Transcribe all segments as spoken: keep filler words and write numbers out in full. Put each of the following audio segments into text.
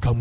Come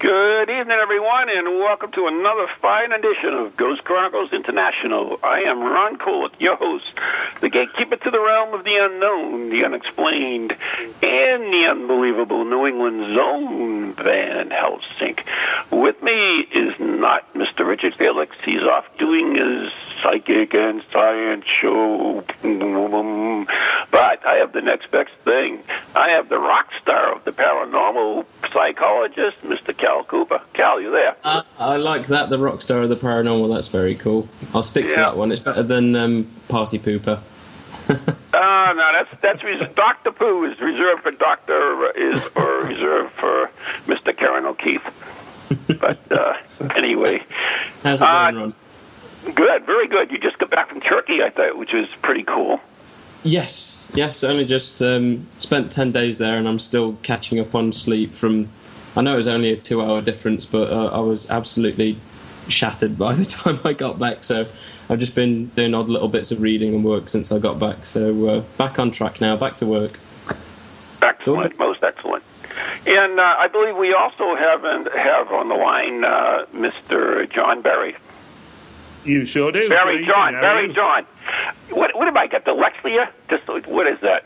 Good evening, everyone, and welcome to another fine edition of Ghost Chronicles International. I am Ron Cole, your host, the gatekeeper to the realm of the unknown, the unexplained, and the unbelievable New England's own Van Helsing. With me is not Mister Richard Felix. He's off doing his psychic and science show. But I have the next best thing. I have the rock star of the paranormal psychologist, Mister Cal Cal Cooper. Cal, you there? Uh, I like that, the rock star of the paranormal. That's very cool. I'll stick yeah. to that one. It's better than um, Party Pooper. Ah, uh, no, that's that's res- Doctor Poo is reserved for Doctor is or reserved for Mister Karen O'Keefe. But uh, anyway, how's it going, Ron? Uh, good, very good. You just got back from Turkey, I thought, which was pretty cool. Yes, yes. Only just um, spent ten days there, and I'm still catching up on sleep from. I know it was only a two-hour difference, but uh, I was absolutely shattered by the time I got back. So I've just been doing odd little bits of reading and work since I got back. So uh, back on track now, back to work. Excellent, cool. Most excellent. And uh, I believe we also have have on the line uh, Mister John Barry. You sure do. Barry John, Barry John. What, what have I got, dyslexia? Just, what is that?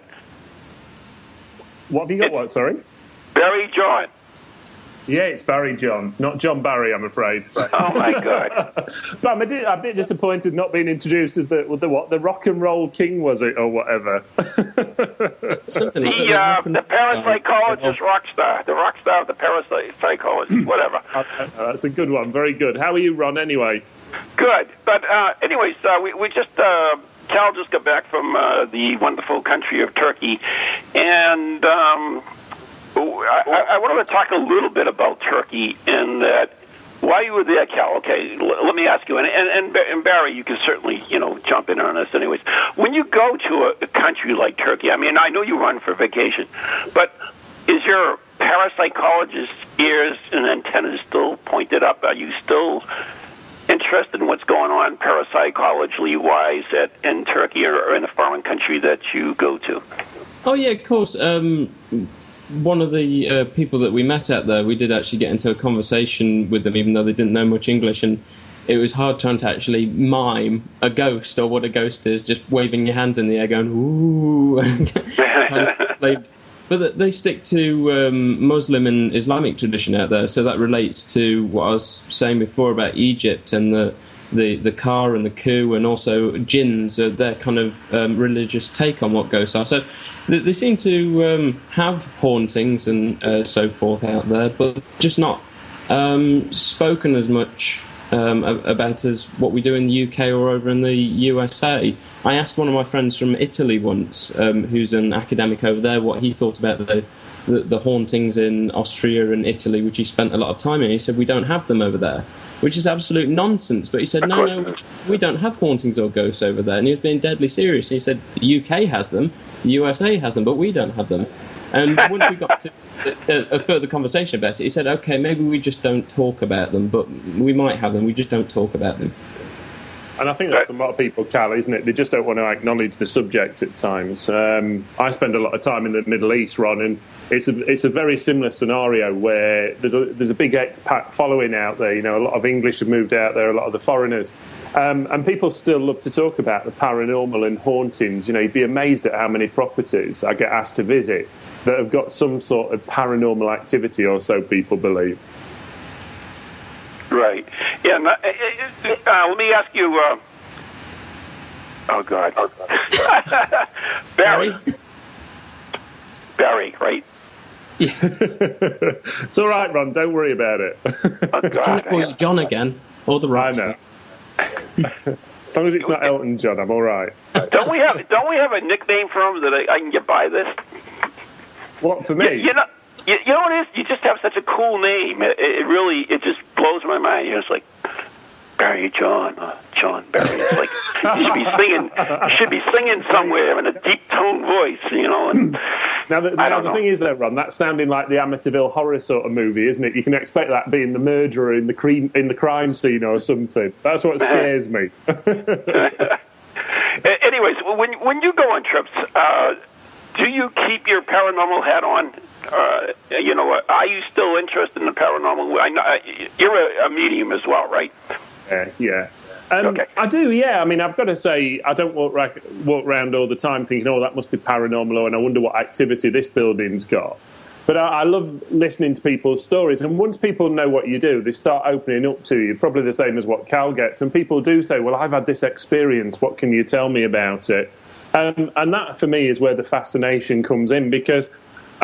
What have you got, it, what, sorry? Barry John. Yeah, it's Barry John, not John Barry, I'm afraid. Oh, my God. But I'm a, di- I'm a bit disappointed not being introduced as the, the what, the rock and roll king, was it, or whatever? Something like the, uh, the parapsychologist rock star, the rock star of the parapsychologist, whatever. Uh, that's a good one, very good. How are you, Ron, anyway? Good. But uh, anyways, uh, we, we just... Uh, Cal just got back from uh, the wonderful country of Turkey, and... Um, I, I wanted to talk a little bit about Turkey and that while you were there, Cal, okay, l- let me ask you, and, and, and Barry, you can certainly, you know, jump in on us anyways. When you go to a, a country like Turkey, I mean, I know you run for vacation, but is your parapsychologist's ears and antennas still pointed up? Are you still interested in what's going on parapsychologically-wise at, in Turkey or in a foreign country that you go to? Oh, yeah, of course. Um... One of the uh, people that we met out there, we did actually get into a conversation with them, even though they didn't know much English, and it was hard trying to actually mime a ghost or what a ghost is, just waving your hands in the air going, ooh. they, but they stick to um, Muslim and Islamic tradition out there, so that relates to what I was saying before about Egypt and the the, the car and the coup, and also jinns, uh, their kind of um, religious take on what ghosts are. So they, they seem to um, have hauntings and uh, so forth out there, but just not um, spoken as much um, about as what we do in the U K or over in the U S A. I asked one of my friends from Italy once, um, who's an academic over there, what he thought about the, the, the hauntings in Austria and Italy, which he spent a lot of time in. He said, we don't have them over there. Which is absolute nonsense. But he said, no, no, we don't have hauntings or ghosts over there. And he was being deadly serious. He said, the U K has them, the U S A has them, but we don't have them. And once we got to a, a further conversation about it, he said, okay, maybe we just don't talk about them, but we might have them, we just don't talk about them. And I think that's a lot of people, Cal, isn't it? They just don't want to acknowledge the subject at times. Um, I spend a lot of time in the Middle East, Ron, and it's a, it's a very similar scenario where there's a, there's a big expat following out there. You know, a lot of English have moved out there, a lot of the foreigners. Um, and people still love to talk about the paranormal and hauntings. You know, you'd be amazed at how many properties I get asked to visit that have got some sort of paranormal activity, or so people believe. Right. Yeah. Uh, let me ask you. Uh... Oh God, Barry. Barry, right? Yeah. It's all right, Ron. Don't worry about it. Oh, I was trying to call you John again, or the Rock. I know. As long as it's not Elton John, I'm all right. Don't we have Don't we have a nickname for him that I, I can get by this? What for me? You, you know, you, you know what it is. You just have such a cool name. It, it really, it just blows my mind. You're just like Barry John, uh, John Barry. It's like you should be singing. You should be singing somewhere in a deep toned voice. You know. And now the, now the thing is, though, Ron, that's sounding like the Amityville Horror sort of movie, isn't it? You can expect that being the murderer in the crime in the crime scene or something. That's what scares me. Anyways, when when you go on trips, uh, do you keep your paranormal hat on? Uh, you know, are you still interested in the paranormal? I know you're a, a medium as well, right? Yeah. Yeah. Um, okay. I do, yeah. I mean, I've got to say, I don't walk ra walk around all the time thinking, oh, that must be paranormal, and I wonder what activity this building's got. But I, I love listening to people's stories, and once people know what you do, they start opening up to you, probably the same as what Cal gets, and people do say, well, I've had this experience, what can you tell me about it? Um, and that, for me, is where the fascination comes in, because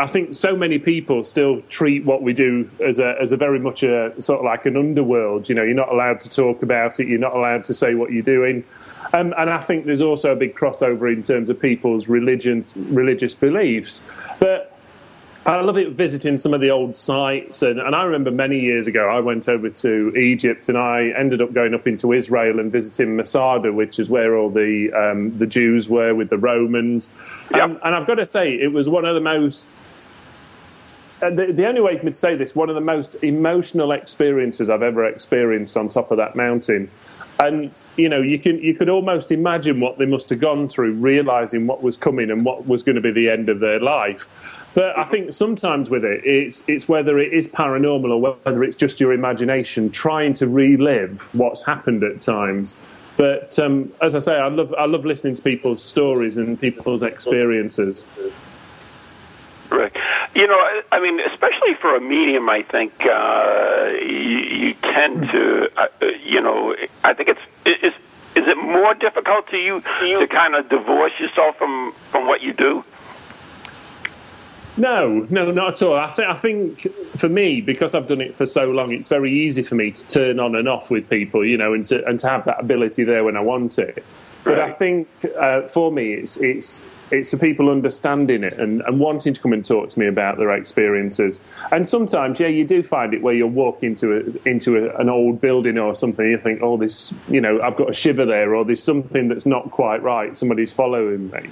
I think so many people still treat what we do as a as a very much a sort of like an underworld. You know, you're not allowed to talk about it. You're not allowed to say what you're doing. Um, and I think there's also a big crossover in terms of people's religions, religious beliefs. But I love it visiting some of the old sites. And, and I remember many years ago, I went over to Egypt, and I ended up going up into Israel and visiting Masada, which is where all the um, the Jews were with the Romans. Yep. Um, and I've got to say, it was one of the most... Uh, the, the only way you could say this, one of the most emotional experiences I've ever experienced on top of that mountain. And, you know, you can you could almost imagine what they must have gone through, realising what was coming and what was going to be the end of their life. But I think sometimes with it, it's, it's whether it is paranormal or whether it's just your imagination trying to relive what's happened at times. But um, as I say, I love, I love listening to people's stories and people's experiences. Right. You know, I, I mean, especially for a medium, I think uh, you, you tend to, uh, you know, I think it's, it's, is it more difficult to you to kind of divorce yourself from, from what you do? No, no, not at all. I, th I think for me, because I've done it for so long, it's very easy for me to turn on and off with people, you know, and to, and to have that ability there when I want it. Right. But I think uh, for me, it's... it's It's for people understanding it and, and wanting to come and talk to me about their experiences. And sometimes, yeah, you do find it where you'll walk into a, into a, an old building or something, and you think, oh, this, you know, I've got a shiver there, or there's something that's not quite right, somebody's following me.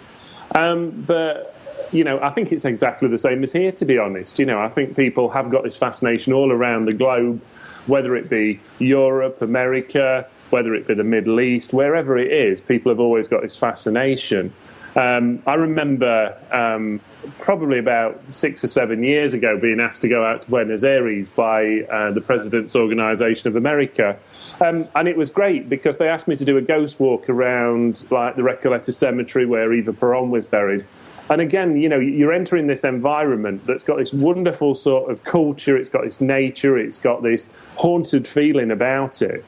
Um, but, you know, I think it's exactly the same as here, to be honest. You know, I think people have got this fascination all around the globe, whether it be Europe, America, whether it be the Middle East, wherever it is, people have always got this fascination. Um, I remember um, probably about six or seven years ago being asked to go out to Buenos Aires by uh, the President's Organization of America. Um, and it was great because they asked me to do a ghost walk around like the Recoleta Cemetery where Eva Perón was buried. And again, you know, you're entering this environment that's got this wonderful sort of culture. It's got this nature. It's got this haunted feeling about it.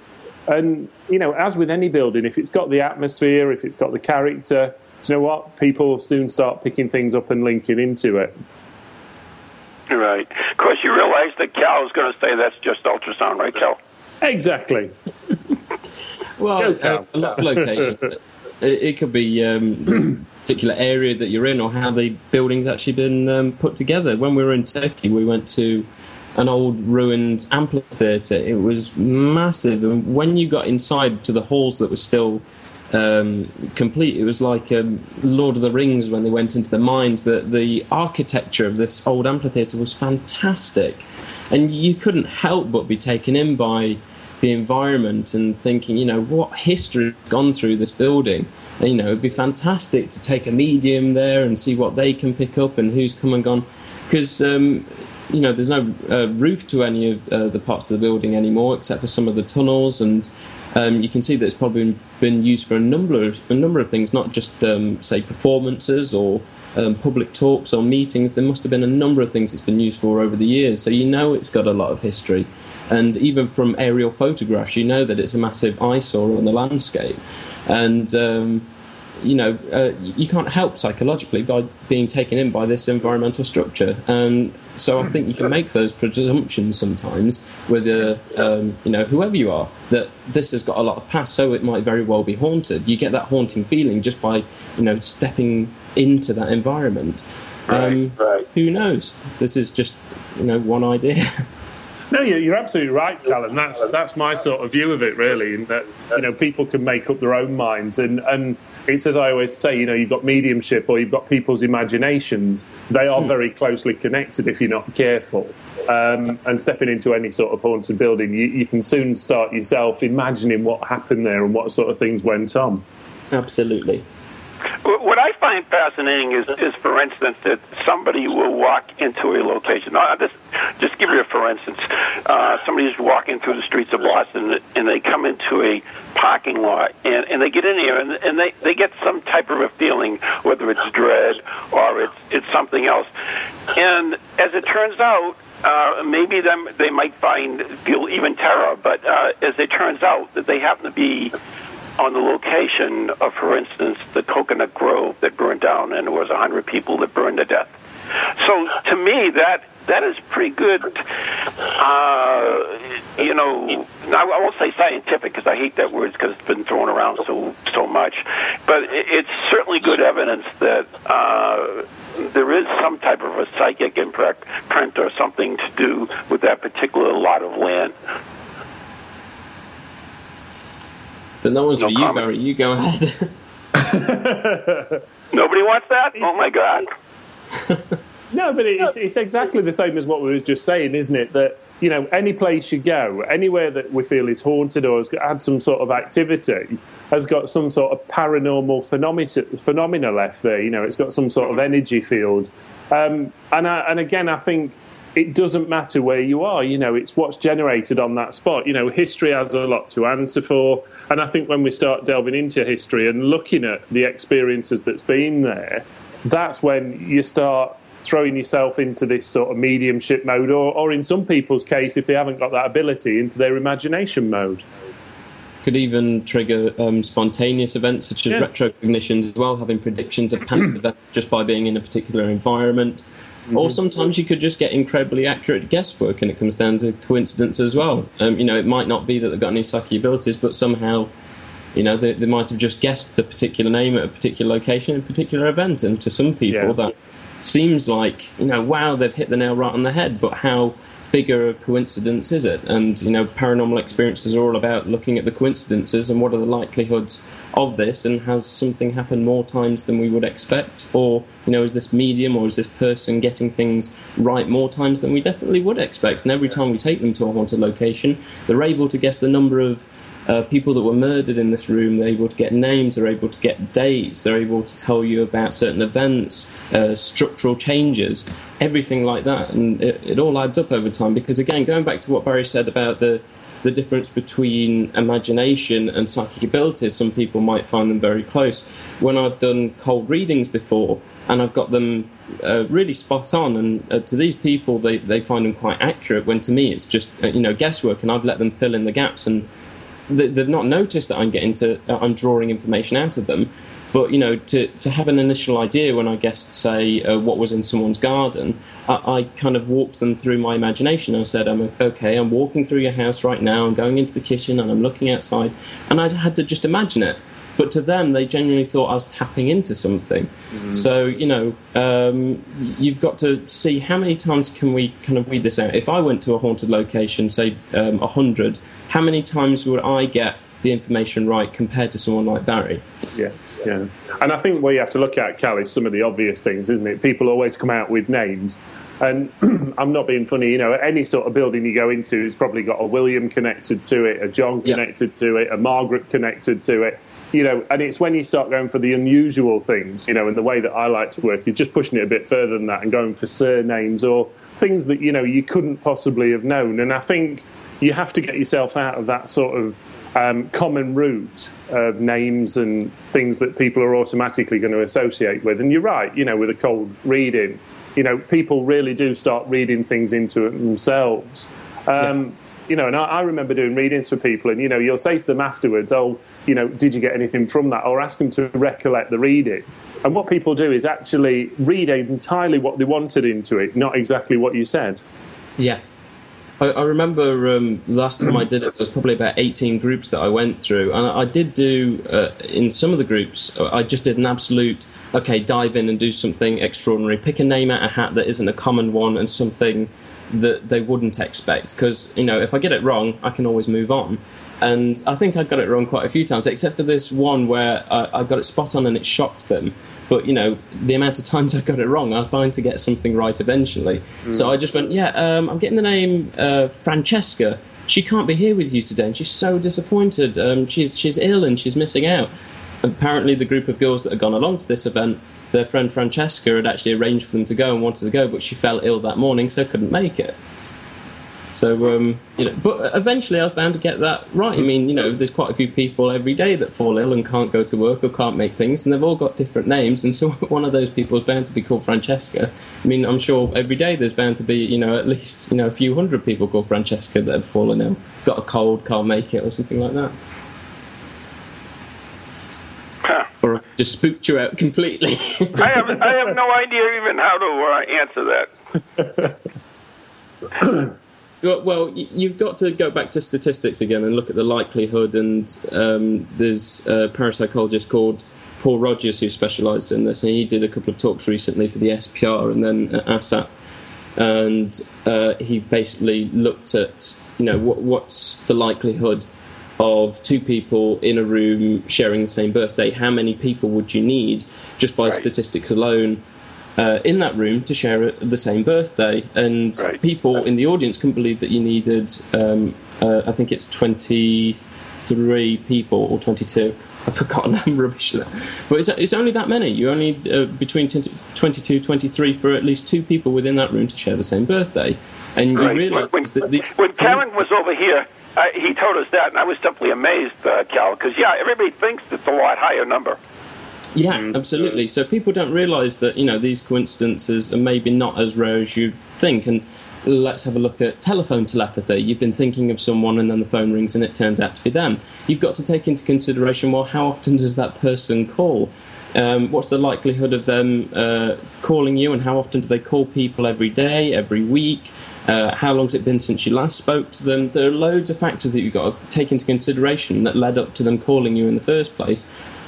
And, you know, as with any building, if it's got the atmosphere, if it's got the character... Do you know what? People soon start picking things up and linking into it. Right. Of course, you realize that Cal is going to say that's just ultrasound, right, Cal? Exactly. Well, Cal. A, a lot of locations. it, it could be um, a particular area that you're in or how the building's actually been um, put together. When we were in Turkey, we went to an old ruined amphitheatre. It was massive. And when you got inside to the halls that were still... Um, complete. It was like um, Lord of the Rings when they went into the mines. That the architecture of this old amphitheatre was fantastic, and you couldn't help but be taken in by the environment and thinking, you know, what history has gone through this building. And, you know, it'd be fantastic to take a medium there and see what they can pick up and who's come and gone, because um, you know, there's no uh, roof to any of uh, the parts of the building anymore except for some of the tunnels and. um, you can see that it's probably been used for a number of, a number of things, not just, um, say, performances or um, public talks or meetings. There must have been a number of things it's been used for over the years, so you know it's got a lot of history. And even from aerial photographs, you know that it's a massive eyesore on the landscape. And, um, you know, uh, you can't help psychologically by being taken in by this environmental structure. Um, so I think you can make those presumptions sometimes, whether, um, you know, whoever you are, that this has got a lot of past, so it might very well be haunted. You get that haunting feeling just by, you know, stepping into that environment. Um, right, right. Who knows? This is just, you know, one idea. No, you're absolutely right, Cal, and that's that's my sort of view of it, really. In that, you know, people can make up their own minds, and and it's as I always say, you know, you've got mediumship or you've got people's imaginations. They are very closely connected if you're not careful. Um, and stepping into any sort of haunted building, you, you can soon start yourself imagining what happened there and what sort of things went on. Absolutely. What I find fascinating is, is, for instance, that somebody will walk into a location. Now, this, just give you a for instance. Uh, somebody's walking through the streets of Boston, and they come into a parking lot, and, and they get in here, and, and they, they get some type of a feeling, whether it's dread or it's, it's something else. And as it turns out, Uh, maybe them they might find feel even terror, but uh, as it turns out, that they happen to be on the location of, for instance, the coconut grove that burned down, and it was one hundred people that burned to death. So to me, that that is pretty good, uh, you know, I won't say scientific because I hate that word because it's been thrown around so, so much, but it's certainly good evidence that uh, there is some type of a psychic imprint or something to do with that particular lot of land. Then that was no for you, comment. Barry. You go ahead. Nobody wants that? Oh, my God. No, but it's, it's exactly the same as what we were just saying, isn't it? That, you know, any place you go, anywhere that we feel is haunted or has had some sort of activity, has got some sort of paranormal phenomena, phenomena left there. You know, it's got some sort of energy field. Um, and, I, and again, I think it doesn't matter where you are. You know, it's what's generated on that spot. You know, history has a lot to answer for. And I think when we start delving into history and looking at the experiences that's been there, that's when you start throwing yourself into this sort of mediumship mode, or, or in some people's case, if they haven't got that ability, into their imagination mode. Could even trigger um, spontaneous events such as yeah. retrocognitions as well, having predictions of past events just by being in a particular environment. Mm-hmm. Or sometimes you could just get incredibly accurate guesswork, and it comes down to coincidence as well. Um, you know, it might not be that they've got any psychic abilities, but somehow, you know, they, they might have just guessed the particular name at a particular location, a particular event. And to some people, yeah. that seems like, you know, wow, they've hit the nail right on the head, but how bigger a coincidence is it? And, you know, paranormal experiences are all about looking at the coincidences and what are the likelihoods of this, and has something happened more times than we would expect, or, you know, is this medium or is this person getting things right more times than we definitely would expect? And every time we take them to a haunted location, they're able to guess the number of Uh, people that were murdered in this room. They're able to get names, they're able to get dates, they're able to tell you about certain events, uh, structural changes, everything like that. And it, it all adds up over time, because, again, going back to what Barry said about the, the difference between imagination and psychic abilities, some people might find them very close. When I've done cold readings before, and I've got them uh, really spot on, and uh, to these people, they, they find them quite accurate, when to me it's just, uh, you know, guesswork, and I've let them fill in the gaps, and they've not noticed that I'm getting to, uh, I'm drawing information out of them. But, you know, to, to have an initial idea when I guessed, say, uh, what was in someone's garden, I, I kind of walked them through my imagination. I said, I'm okay, I'm walking through your house right now, I'm going into the kitchen and I'm looking outside. And I had to just imagine it. But to them, they genuinely thought I was tapping into something. Mm-hmm. So, you know, um, you've got to see how many times can we kind of weed this out. If I went to a haunted location, say um, one hundred, how many times would I get the information right compared to someone like Barry? Yeah, yeah. And I think what you have to look at, Cal, is some of the obvious things, isn't it? People always come out with names. And I'm not being funny, you know, any sort of building you go into has probably got a William connected to it, a John connected yeah. to it, a Margaret connected to it. You know, and it's when you start going for the unusual things, you know, and the way that I like to work is just pushing it a bit further than that and going for surnames or things that, you know, you couldn't possibly have known. And I think you have to get yourself out of that sort of um, common root of names and things that people are automatically going to associate with. And you're right, you know, with a cold reading, you know, people really do start reading things into it themselves. Um, yeah. You know, and I, I remember doing readings for people, and, you know, you'll say to them afterwards, oh, you know, did you get anything from that? Or ask them to recollect the reading. And what people do is actually read entirely what they wanted into it, not exactly what you said. Yeah. I, I remember um, last time I did it, there was probably about eighteen groups that I went through. And I, I did do, uh, in some of the groups, I just did an absolute, okay, dive in and do something extraordinary. Pick a name out of a hat that isn't a common one and something that they wouldn't expect, because, you know, if I get it wrong, I can always move on. And I think I got it wrong quite a few times, except for this one where I, I got it spot on and it shocked them. But, you know, the amount of times I got it wrong, I was bound to get something right eventually. Mm. So I just went, yeah, um, I'm getting the name uh, Francesca. She can't be here with you today, and she's so disappointed. Um, she's she's ill and she's missing out. Apparently the group of girls that had gone along to this event, their friend Francesca had actually arranged for them to go and wanted to go, but she fell ill that morning, so couldn't make it. So, um, you know, but eventually I was bound to get that right. I mean, you know, there's quite a few people every day that fall ill and can't go to work or can't make things, and they've all got different names, and so one of those people is bound to be called Francesca. I mean, I'm sure every day there's bound to be, you know, at least, you know, a few hundred people called Francesca that have fallen ill, got a cold, can't make it, or something like that. Or just spooked you out completely. I have I have no idea even how to uh, answer that. Well, you've got to go back to statistics again and look at the likelihood. And um, there's a parapsychologist called Paul Rogers who specialises in this, and he did a couple of talks recently for the S P R and then at A S A P. And uh, he basically looked at, you know, what, what's the likelihood of two people in a room sharing the same birthday. How many people would you need just by right. statistics alone uh, in that room to share the same birthday? And right. people right. in the audience couldn't believe that you needed, um, uh, I think it's twenty-three people or twenty-two. I've forgotten, I'm rubbish there. But it's, it's only that many. You only uh, between twenty-two, twenty-three for at least two people within that room to share the same birthday. And you right. realise when, that these when Karen was over here, I, he told us that, and I was definitely amazed, uh, Cal, because, yeah, everybody thinks it's a lot higher number. Yeah, mm. absolutely. So people don't realise that, you know, these coincidences are maybe not as rare as you think. And let's have a look at telephone telepathy. You've been thinking of someone, and then the phone rings, and it turns out to be them. You've got to take into consideration, well, how often does that person call? Um, what's the likelihood of them uh, calling you, and how often do they call people every day, every week? Uh, how long's it been since you last spoke to them? There are loads of factors that you've got to take into consideration that led up to them calling you in the first place.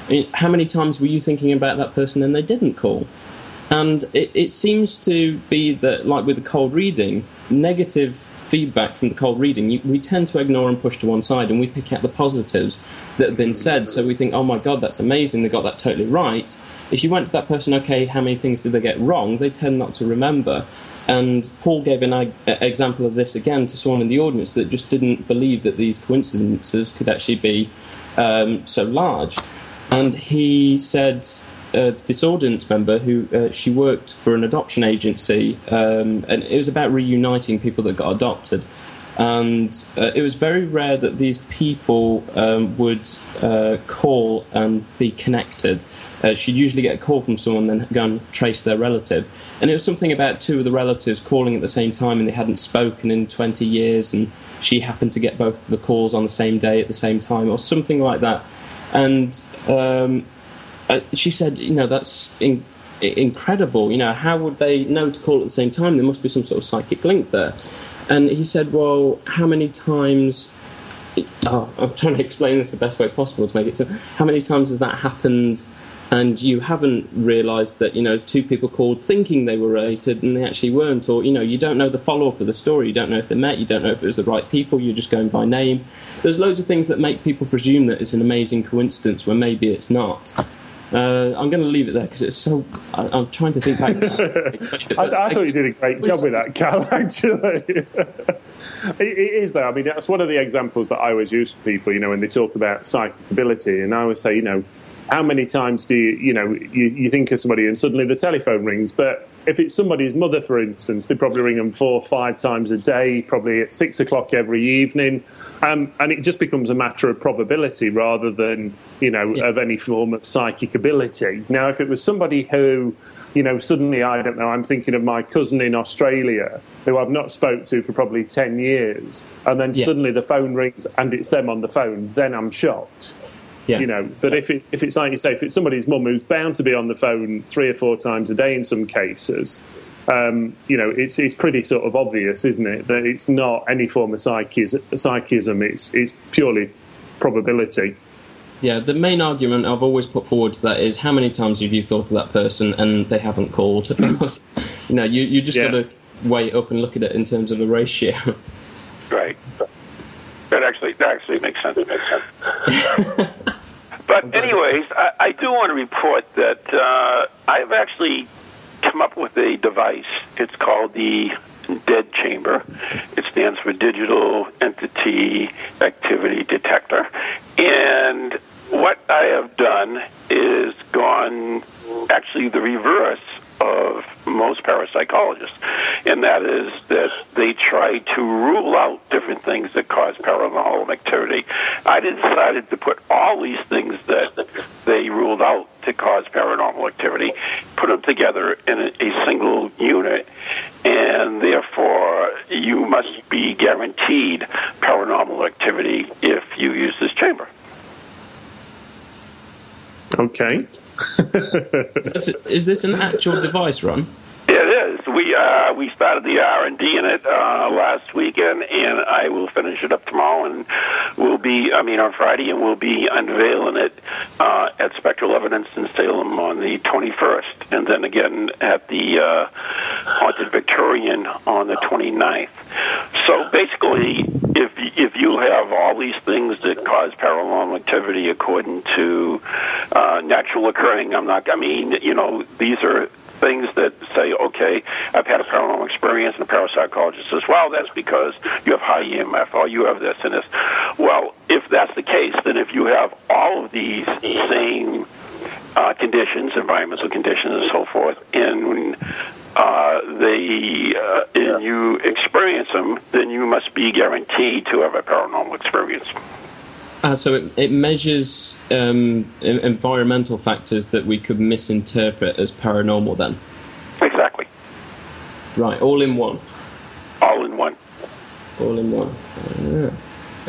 I mean, how many times were you thinking about that person and they didn't call? And it, it seems to be that, like with the cold reading, negative feedback from the cold reading, you, we tend to ignore and push to one side, and we pick out the positives that have been said. So we think, oh my God, that's amazing, they got that totally right. If you went to that person, okay, how many things did they get wrong? They tend not to remember. And Paul gave an ag- example of this again to someone in the audience that just didn't believe that these coincidences could actually be um, so large. And he said uh, to this audience member, who uh, she worked for an adoption agency, um, and it was about reuniting people that got adopted. And uh, it was very rare that these people um, would uh, call and be connected. Uh, she'd usually get a call from someone, then go and trace their relative. And it was something about two of the relatives calling at the same time, and they hadn't spoken in twenty years, and she happened to get both of the calls on the same day at the same time, or something like that. And um, I, she said, you know, that's in- incredible. You know, how would they know to call at the same time? There must be some sort of psychic link there. And he said, well, how many times... Oh, I'm trying to explain this the best way possible to make it so. How many times has that happened... and you haven't realised that, you know, two people called thinking they were related and they actually weren't, or, you know, you don't know the follow-up of the story, you don't know if they met, you don't know if it was the right people, you're just going by name. There's loads of things that make people presume that it's an amazing coincidence when maybe it's not. Uh, I'm going to leave it there because it's so... I, I'm trying to think back to that. I, I, I thought you did a great job with that, Cal, actually. it, it is, though. I mean, that's one of the examples that I always use for people, you know, when they talk about psychic ability, and I always say, you know, how many times do you, you know, you, you think of somebody and suddenly the telephone rings? But if it's somebody's mother, for instance, they probably ring them four or five times a day, probably at six o'clock every evening. Um, and it just becomes a matter of probability rather than, you know, yeah. of any form of psychic ability. Now, if it was somebody who, you know, suddenly, I don't know, I'm thinking of my cousin in Australia who I've not spoke to for probably ten years. And then yeah. suddenly the phone rings and it's them on the phone. Then I'm shocked. Yeah. You know, but yeah. if it, if it's like you say, if it's somebody's mum who's bound to be on the phone three or four times a day in some cases, um, you know, it's it's pretty sort of obvious, isn't it, that it's not any form of psychism. Psychism, it's it's purely probability. Yeah, the main argument I've always put forward to that is how many times have you thought of that person and they haven't called? You know, you you just yeah. got to weigh it up and look at it in terms of a ratio. Right. That actually that actually makes sense. It makes sense. But anyways, I, I do want to report that uh, I've actually come up with a device. It's called the DEAD Chamber. It stands for Digital Entity Activity Detector. And what I have done is gone actually the reverse of most parapsychologists, and that is that they try to rule out different things that cause paranormal activity. I decided to put all these things that they ruled out to cause paranormal activity, put them together in a, a single unit, and therefore you must be guaranteed paranormal activity if you use this chamber. Okay. Is this an actual device, Ron? It is. We uh, we started the R and D in it uh, last weekend, and I will finish it up tomorrow, and we'll be, I mean, on Friday, and we'll be unveiling it uh, at Spectral Evidence in Salem on the twenty-first, and then again at the uh, Haunted Victorian on the twenty-ninth. So basically, if if you have all these things that cause paranormal activity according to uh, natural occurring, I'm not, I mean, you know, these are things that say, okay, I've had a paranormal experience, and a parapsychologist says, well, that's because you have high E M F, or you have this and this. Well, if that's the case, then if you have all of these same uh, conditions, environmental conditions and so forth, and uh, they, uh, and you experience them, then you must be guaranteed to have a paranormal experience. Uh, so it, it measures um, environmental factors that we could misinterpret as paranormal then? Exactly. Right, all in one? All in one. All in one. Yeah.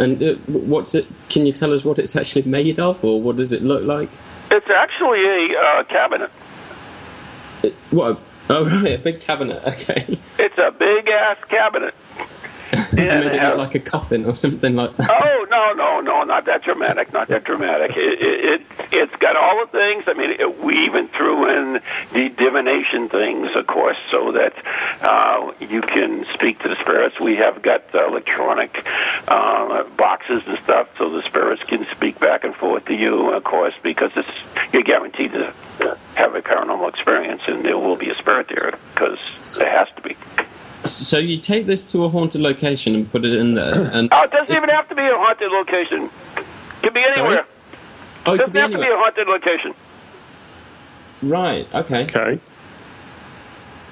And uh, what's it? Can you tell us what it's actually made of, or what does it look like? It's actually a uh, cabinet. It, what? Oh, right, a big cabinet, okay. It's a big-ass cabinet. And it has, like a coffin or something like that. Oh, no, no, no, not that dramatic, not that dramatic. It, it, it, it's got all the things. I mean, it, we even threw in the divination things, of course, so that uh, you can speak to the spirits. We have got uh, electronic uh, boxes and stuff, so the spirits can speak back and forth to you, of course, because it's, you're guaranteed to have a paranormal experience, and there will be a spirit there, because there has to be. So you take this to a haunted location and put it in there. And oh, it doesn't even have to be a haunted location. It could be anywhere. Oh, it doesn't have to be a haunted location. Right. Okay. Okay.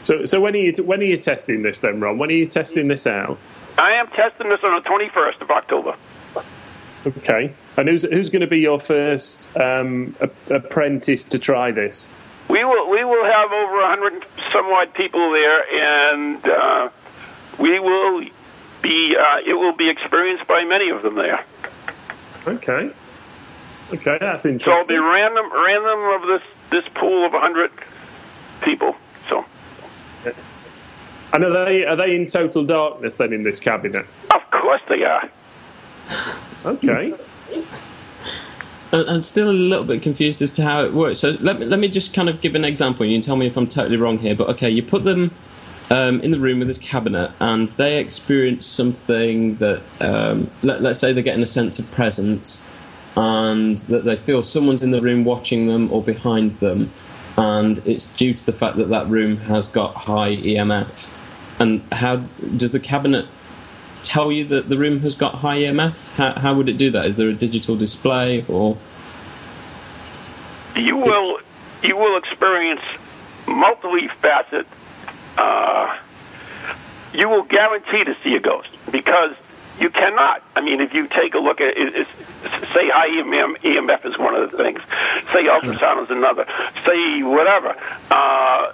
So, so when are you when are you testing this then, Ron? When are you testing this out? I am testing this on the twenty-first of October. Okay. And who's who's going to be your first um, apprentice to try this? We will we will have over a hundred somewhat people there, and uh, we will be uh, it will be experienced by many of them there. Okay, okay, that's interesting. So it'll be random random of this this pool of a hundred people. So, and are they are they in total darkness then in this cabinet? Of course they are. Okay. I'm still a little bit confused as to how it works. So let me, let me just kind of give an example. You can tell me if I'm totally wrong here. But, okay, you put them um, in the room with this cabinet and they experience something that, um, let, let's say they're getting a sense of presence and that they feel someone's in the room watching them or behind them, and it's due to the fact that that room has got high E M F. And how does the cabinet tell you that the room has got high E M F? How, how would it do that? Is there a digital display, or you will you will experience multiple facets uh, you will guarantee to see a ghost, because you cannot. I mean, if you take a look at it, it's, say high E M F is one of the things, say ultrasound is another, say whatever. Uh,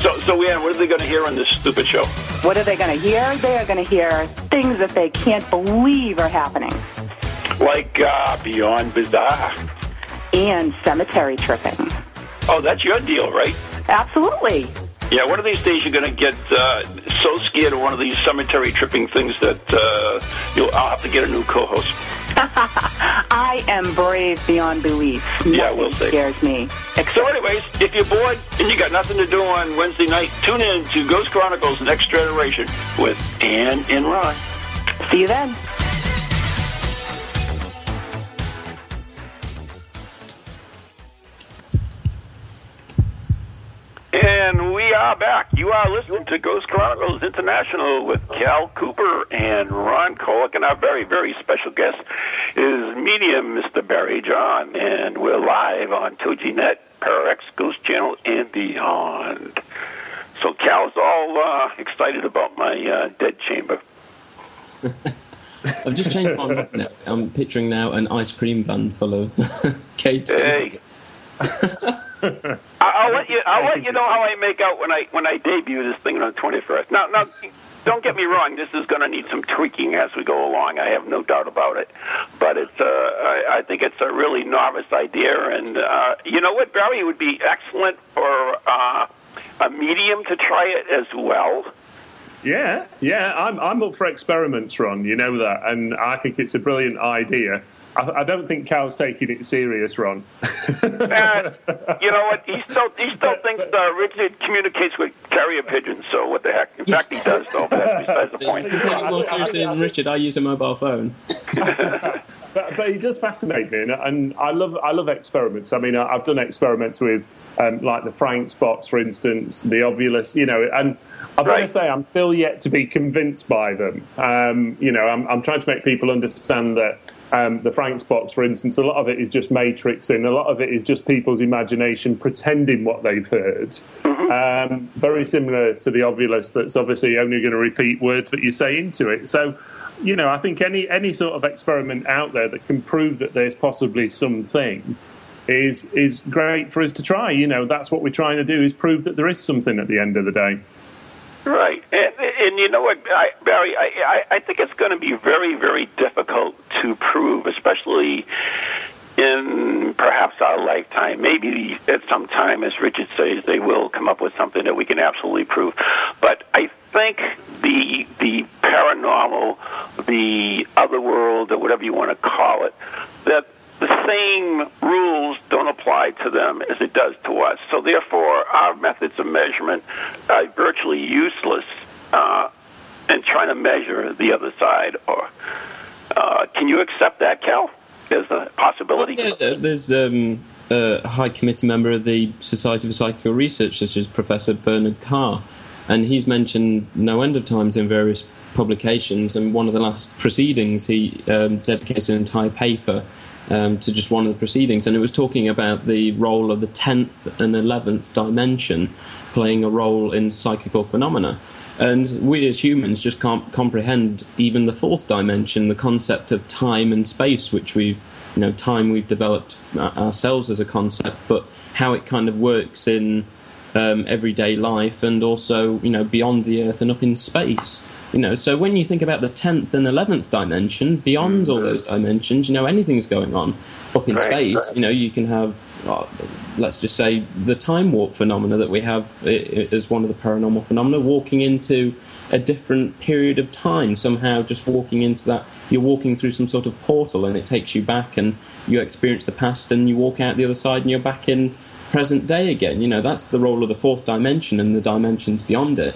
So, so yeah, what are they going to hear on this stupid show? What are they going to hear? They are going to hear things that they can't believe are happening. Like uh, Beyond Bizarre. And Cemetery Tripping. Oh, that's your deal, right? Absolutely. Yeah, one of these days you're going to get uh, so scared of one of these cemetery tripping things that uh, you'll, I'll have to get a new co-host. I am brave beyond belief. Nothing yeah, we'll see. Scares me. Except- so anyways, if you're bored and you got nothing to do on Wednesday night, tune in to Ghost Chronicles Next Generation with Ann and Ron. See you then. And we are back. You are listening to Ghost Chronicles International with Cal Cooper and Ron Kolick. And our very, very special guest is medium Mister Barry John. And we're live on TogiNet, Pararex, Ghost Channel, and beyond. So Cal's all uh, excited about my uh, dead chamber. I've just changed my mind now. I'm picturing now an ice cream bun full of cakes. Hey. I'll let you. I'll let you know how I make out when I when I debut this thing on the twenty-first. Now, now, don't get me wrong. This is going to need some tweaking as we go along. I have no doubt about it. But it's. Uh, I, I think it's a really novice idea, and uh, you know what, Barry, it would be excellent for uh, a medium to try it as well. Yeah, yeah. I'm I'm up for experiments, Ron. You know that, and I think it's a brilliant idea. I don't think Cal's taking it serious, Ron. uh, you know what? He still, he still thinks uh, Richard communicates with carrier pigeons, so what the heck? In fact, he does, though, but that's besides the point. You can take it more seriously than Richard. I use a mobile phone. But, but he does fascinate me, and, and I love I love experiments. I mean, I've done experiments with, um, like, the Frank's box, for instance, the Ovulus, you know, and I've got to say I'm still yet to be convinced by them. Um, you know, I'm, I'm trying to make people understand that Um, the Frank's box, for instance, a lot of it is just matrixing. A lot of it is just people's imagination pretending what they've heard. Mm-hmm. Um, very similar to the Ovulus, that's obviously only going to repeat words that you say into it. So, you know, I think any, any sort of experiment out there that can prove that there's possibly something is is great for us to try. You know, that's what we're trying to do, is prove that there is something at the end of the day. Right. And, and you know what, I, Barry, I, I, I think it's going to be very, very difficult to prove, especially in perhaps our lifetime. Maybe at some time, as Richard says, they will come up with something that we can absolutely prove. But I think the the paranormal, the other world, or whatever you want to call it, that the same rules don't apply to them as it does to us. So therefore, our methods of measurement are virtually useless uh, in trying to measure the other side. Or uh, can you accept that, Cal? There's a possibility. Well, yeah, there's um, a high committee member of the Society for Psychical Research, such as Professor Bernard Carr, and he's mentioned no end of times in various publications, and one of the last proceedings, he um, dedicated an entire paper Um, to just one of the proceedings, and it was talking about the role of the tenth and eleventh dimension playing a role in psychical phenomena. And we as humans just can't comprehend even the fourth dimension, the concept of time and space, which we've, you know, time we've developed ourselves as a concept, but how it kind of works in um, everyday life, and also, you know, beyond the Earth and up in space. You know, so when you think about the tenth and eleventh dimension, beyond mm-hmm. all those dimensions, you know, anything's going on. Up in right, space, right. You know, you can have, oh, let's just say, the time warp phenomena that we have as one of the paranormal phenomena, walking into a different period of time, somehow just walking into that. You're walking through some sort of portal and it takes you back and you experience the past and you walk out the other side and you're back in present day again. You know, that's the role of the fourth dimension and the dimensions beyond it.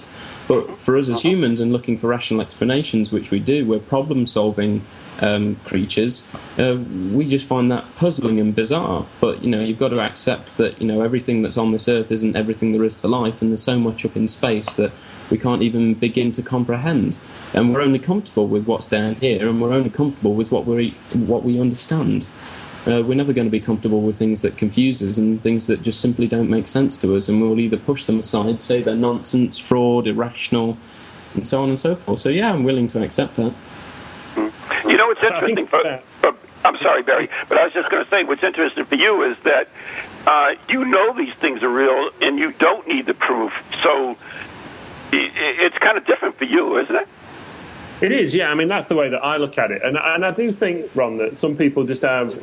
But for us as humans, and looking for rational explanations, which we do, we're problem-solving um, creatures. Uh, we just find that puzzling and bizarre. But you know, you've got to accept that you know everything that's on this earth isn't everything there is to life, and there's so much up in space that we can't even begin to comprehend. And we're only comfortable with what's down here, and we're only comfortable with what we what we understand. Uh, we're never going to be comfortable with things that confuse us and things that just simply don't make sense to us, and we'll either push them aside, say they're nonsense, fraud, irrational, and so on and so forth. So, yeah, I'm willing to accept that. Mm. You know, it's interesting. It's but, but, I'm sorry, Barry, but I was just going to say what's interesting for you is that uh, you know these things are real, and you don't need the proof. So it's kind of different for you, isn't it? It is, yeah. I mean, that's the way that I look at it. And and I do think, Ron, that some people just have,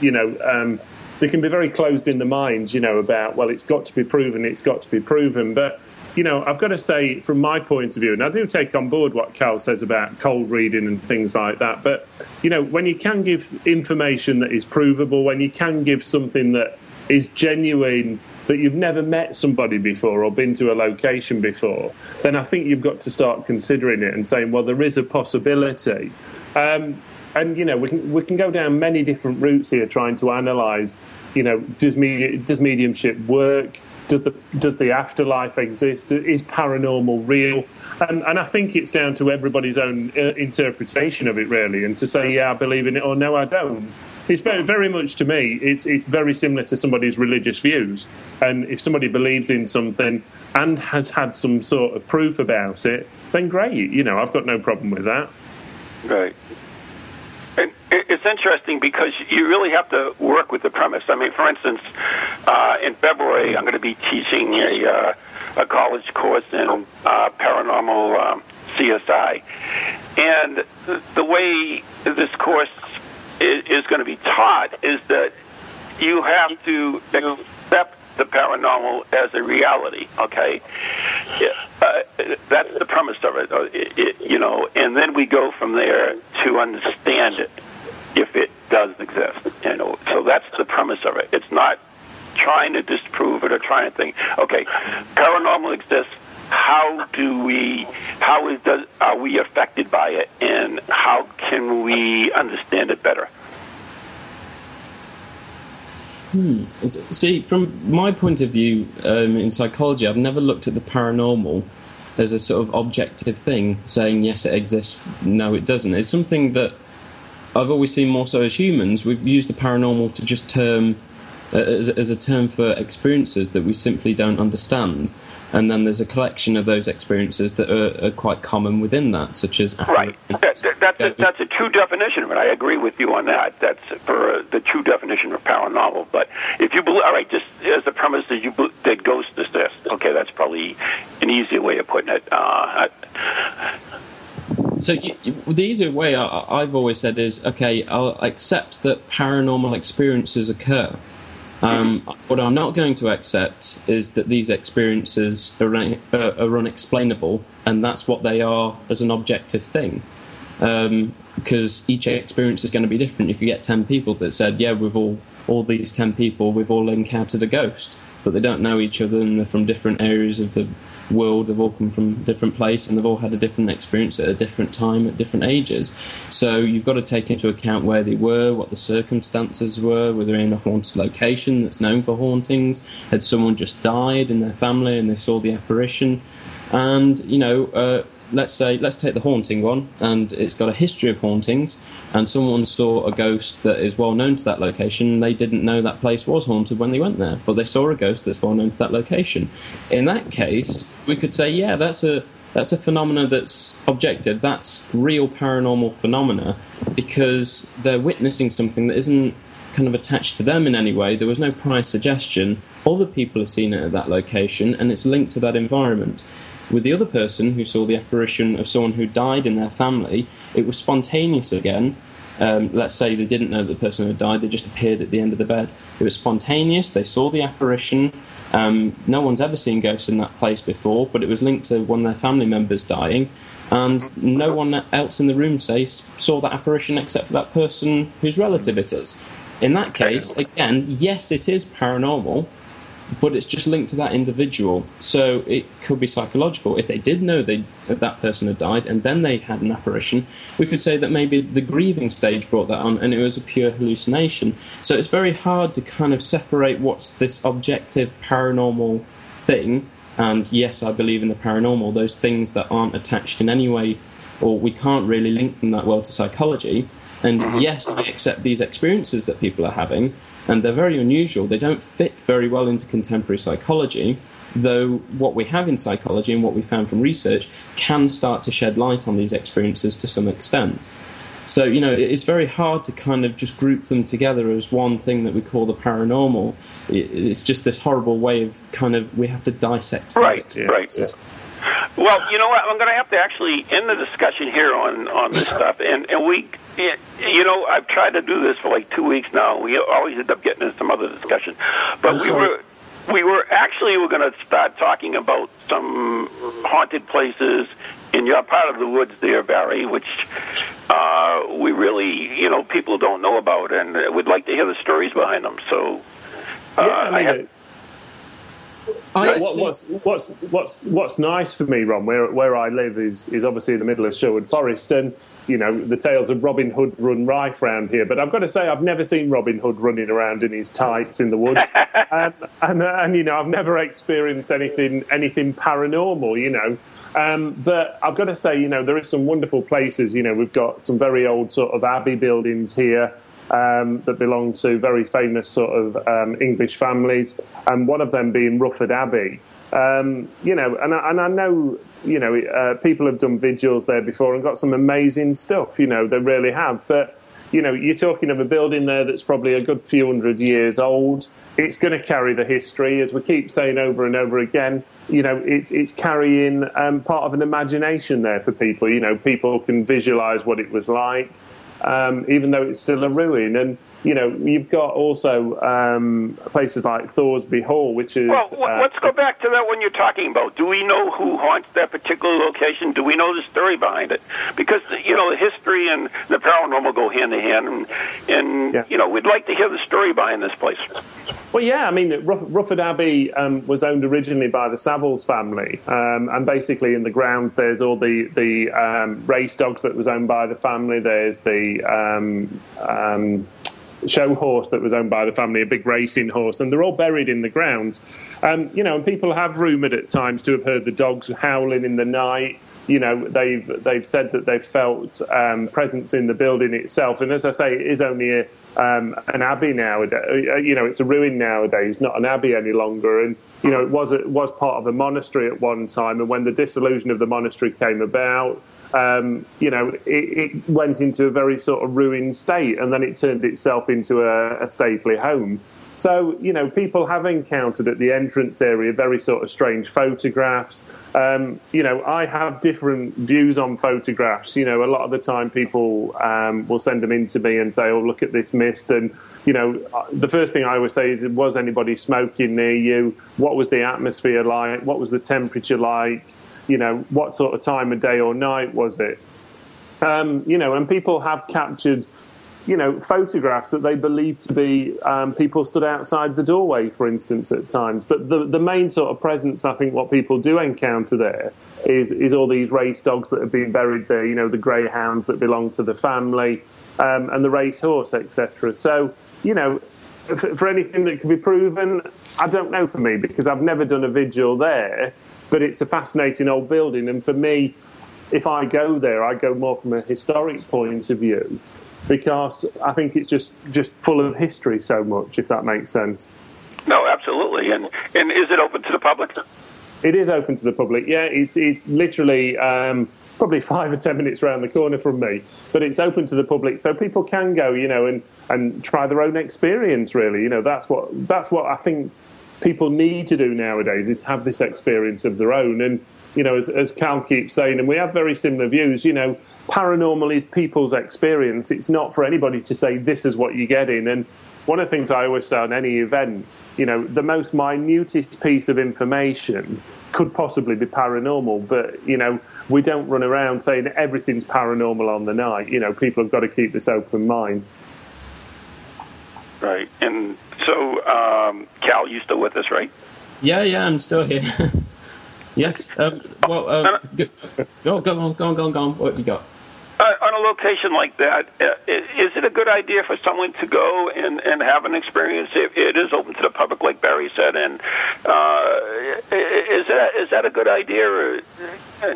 you know, um, they can be very closed in the minds, you know, about, well, it's got to be proven, it's got to be proven. But, you know, I've got to say, from my point of view, and I do take on board what Cal says about cold reading and things like that, but, you know, when you can give information that is provable, when you can give something that is genuine, that you've never met somebody before or been to a location before, then I think you've got to start considering it and saying, well, there is a possibility. Um, and, you know, we can, we can go down many different routes here trying to analyse, you know, does, me, does mediumship work? Does the, does the afterlife exist? Is paranormal real? And, and I think it's down to everybody's own uh, interpretation of it, really, and to say, yeah, I believe in it or no, I don't. It's very, very much to me, it's it's very similar to somebody's religious views. And if somebody believes in something and has had some sort of proof about it, then great. You know, I've got no problem with that. Right. And it's interesting because you really have to work with the premise. I mean, for instance, uh, in February, I'm going to be teaching a, uh, a college course in uh, paranormal um, C S I. And the way this course is going to be taught is that you have to accept the paranormal as a reality, okay? Uh, that's the premise of it, it, it, you know, and then we go from there to understand it if it does exist, you know. So that's the premise of it. It's not trying to disprove it or trying to think, okay, paranormal exists. How do we? How is does, are we affected by it, and how can we understand it better? Hmm. See, from my point of view, um, in psychology, I've never looked at the paranormal as a sort of objective thing, saying yes, it exists, no, it doesn't. It's something that I've always seen more so as humans. We've used the paranormal to just term uh, as, as a term for experiences that we simply don't understand. And then there's a collection of those experiences that are, are quite common within that, such as... Right. That, that, that's, a, that's a true definition, and I agree with you on that. That's for uh, the true definition of paranormal. But if you believe... All right, just as the premise that, you, that ghost exists. Okay, that's probably an easier way of putting it. Uh, I, so you, the easier way I, I've always said is, okay, I'll accept that paranormal experiences occur. Um, what I'm not going to accept is that these experiences are, un- uh, are unexplainable, and that's what they are as an objective thing. Um, because each experience is going to be different. You could get ten people that said, yeah, we've all, all these ten people, we've all encountered a ghost. But they don't know each other, and they're from different areas of the world, they've all come from a different place, and they've all had a different experience at a different time, at different ages. So you've got to take into account where they were, what the circumstances were, were they in a haunted location that's known for hauntings, had someone just died in their family and they saw the apparition, and, you know, uh, let's say, let's take the haunting one, and it's got a history of hauntings, and someone saw a ghost that is well known to that location, and they didn't know that place was haunted when they went there, but they saw a ghost that's well known to that location. In that case, we could say, yeah, that's a that's a phenomena that's objective, that's real paranormal phenomena, because they're witnessing something that isn't kind of attached to them in any way. There was no prior suggestion. Other people have seen it at that location, and it's linked to that environment. With the other person who saw the apparition of someone who died in their family, it was spontaneous again. Um, let's say they didn't know the person who died, they just appeared at the end of the bed. It was spontaneous, they saw the apparition. Um, no one's ever seen ghosts in that place before, but it was linked to one of their family members dying. And no one else in the room, say, saw that apparition except for that person whose relative it is. In that case, again, yes, it is paranormal, but it's just linked to that individual. So it could be psychological. If they did know they, that that person had died and then they had an apparition, we could say that maybe the grieving stage brought that on and it was a pure hallucination. So it's very hard to kind of separate what's this objective paranormal thing, and yes, I believe in the paranormal, those things that aren't attached in any way, or we can't really link them that well to psychology. And yes, I accept these experiences that people are having, and they're very unusual. They don't fit very well into contemporary psychology, though what we have in psychology and what we found from research can start to shed light on these experiences to some extent. So, you know, it's very hard to kind of just group them together as one thing that we call the paranormal. It's just this horrible way of kind of, we have to dissect these experiences. Right, right. Well, you know what? I'm going to have to actually end the discussion here on, on this stuff. And, and we, it, you know, I've tried to do this for like two weeks now. We always end up getting into some other discussion. But we were, we were actually we're going to start talking about some haunted places in your part of the woods there, Barry, which uh, we really, you know, people don't know about. And we'd like to hear the stories behind them. So uh, yeah, I have... I what, what's what's what's what's nice for me, Ron, where where I live is is obviously in the middle of Sherwood Forest, and you know the tales of Robin Hood run rife round here. But I've got to say, I've never seen Robin Hood running around in his tights in the woods, and, and and you know I've never experienced anything anything paranormal, you know. Um, but I've got to say, you know, there is some wonderful places. You know, we've got some very old sort of abbey buildings here. Um, that belong to very famous sort of um, English families, and one of them being Rufford Abbey. Um, you know, and I, and I know, you know, uh, people have done vigils there before and got some amazing stuff, you know, they really have. But, you know, you're talking of a building there that's probably a good few hundred years old. It's going to carry the history, as we keep saying over and over again. You know, it's, it's carrying um, part of an imagination there for people. You know, people can visualise what it was like. Um, even though it's still a ruin. And, you know, you've got also um, places like Thoresby Hall, which is... Well, w- uh, let's go back to that one you're talking about. Do we know who haunts that particular location? Do we know the story behind it? Because, you know, the history and the paranormal go hand in hand, and, and yeah. you know, we'd like to hear the story behind this place. Well, yeah, I mean, Ruff- Rufford Abbey um, was owned originally by the Savills family, um, and basically in the grounds there's all the, the um, race dogs that was owned by the family, there's the Um, um, show horse that was owned by the family, a big racing horse, and they're all buried in the grounds. Um, you know, and people have rumoured at times to have heard the dogs howling in the night. You know, they've they've said that they've felt um, presence in the building itself. And as I say, it is only a, um, an abbey nowadays. You know, it's a ruin nowadays, not an abbey any longer. And you know, it was it was part of a monastery at one time. And when the dissolution of the monastery came about, Um, you know, it, it went into a very sort of ruined state, and then it turned itself into a, a stately home. So, you know, people have encountered at the entrance area very sort of strange photographs. Um, you know, I have different views on photographs. You know, a lot of the time people um, will send them in to me and say, oh, look at this mist. And, you know, the first thing I always say is, was anybody smoking near you? What was the atmosphere like? What was the temperature like? You know, what sort of time of day or night was it? Um, you know, and people have captured, you know, photographs that they believe to be um, people stood outside the doorway, for instance, at times. But the, the main sort of presence, I think, what people do encounter there is, is all these race dogs that have been buried there, you know, the greyhounds that belong to the family um, and the racehorse, et cetera. So, you know, for, for anything that can be proven, I don't know for me, because I've never done a vigil there. But it's a fascinating old building, and for me, if I go there, I go more from a historic point of view, because I think it's just, just full of history so much, if that makes sense. No, absolutely. And and is it open to the public? It is open to the public, yeah. It's, it's literally um, probably five or ten minutes around the corner from me, but it's open to the public, so people can go, you know, and, and try their own experience, really. You know, that's what that's what I think people need to do nowadays, is have this experience of their own. And, you know, as, as Cal keeps saying, and we have very similar views, you know, paranormal is people's experience. It's not for anybody to say, this is what you're getting. And one of the things I always say on any event, you know, the most minutest piece of information could possibly be paranormal, but, you know, we don't run around saying everything's paranormal on the night. You know, people have got to keep this open mind. Right. And so... Uh... Um, Cal, you still with us, right? Yeah, yeah, I'm still here. Yes. Um, well, um, go, go on, go on, go on, go on. What have you got? Uh, on a location like that, uh, is it a good idea for someone to go and, and have an experience? It, it is open to the public, like Barry said, and uh, is that is that a good idea? Or,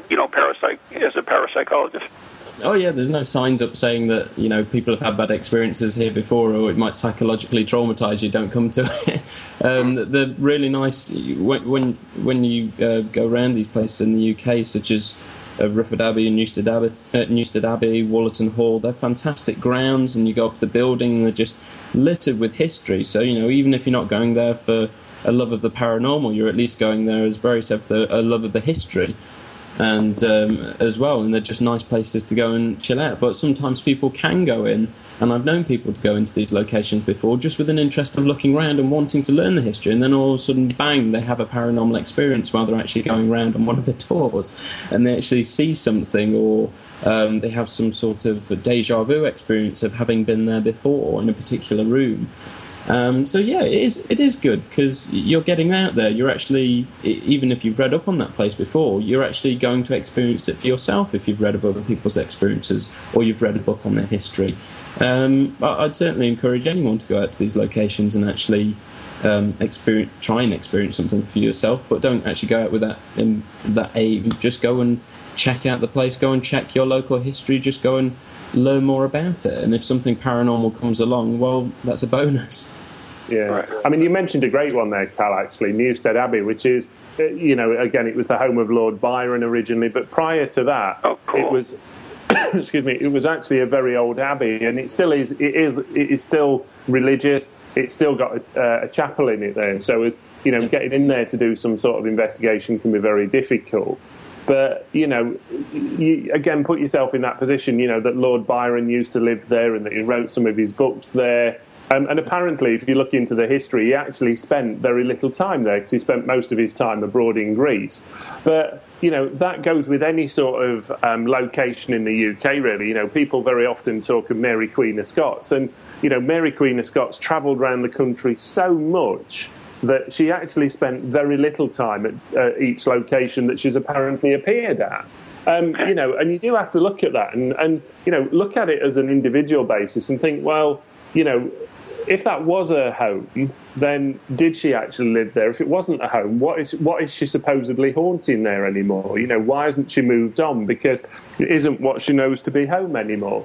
you know, parapsych as a parapsychologist. Oh yeah, there's no signs up saying that, you know, people have had bad experiences here before, or it might psychologically traumatize you. Don't come to it. um, they're really nice when when when you uh, go around these places in the U K, such as uh, Rufford Abbey and Newstead Abbey, uh, Newstead Abbey, Wallerton Hall. They're fantastic grounds, and you go up to the building, and they're just littered with history. So, you know, even if you're not going there for a love of the paranormal, you're at least going there, as Barry said, for a love of the history. And um, as well, and they're just nice places to go and chill out. But sometimes people can go in, and I've known people to go into these locations before just with an interest of looking around and wanting to learn the history, and then all of a sudden, bang, they have a paranormal experience while they're actually going around on one of the tours, and they actually see something, or um, they have some sort of deja vu experience of having been there before in a particular room. Um, so yeah, it is it is good, because you're getting out there. You're actually, even if you've read up on that place before, you're actually going to experience it for yourself if you've read of other people's experiences, or you've read a book on their history. Um, I'd certainly encourage anyone to go out to these locations and actually um, experience, try and experience something for yourself, but don't actually go out with that in that aim. Just go and check out the place, go and check your local history, just go and learn more about it, and if something paranormal comes along, well, that's a bonus. Yeah, right. I mean, you mentioned a great one there, Cal, actually, Newstead Abbey, which is, you know, again, it was the home of Lord Byron originally, but prior to that, oh, cool. it was, excuse me, it was actually a very old abbey, and it still is, it is, it is still religious, it's still got a, a chapel in it there, so as, you know, getting in there to do some sort of investigation can be very difficult. But, you know, you, again, put yourself in that position, you know, that Lord Byron used to live there and that he wrote some of his books there. Um, and apparently, if you look into the history, he actually spent very little time there because he spent most of his time abroad in Greece. But, you know, that goes with any sort of um, location in the U K, really. You know, people very often talk of Mary Queen of Scots. And, you know, Mary Queen of Scots travelled around the country so much that she actually spent very little time at uh, each location that she's apparently appeared at. Um, you know, and you do have to look at that and, and, you know, look at it as an individual basis and think, well, you know, if that was her home, then did she actually live there? If it wasn't a home, what is what is she supposedly haunting there anymore? You know, why isn't she moved on? Because it isn't what she knows to be home anymore.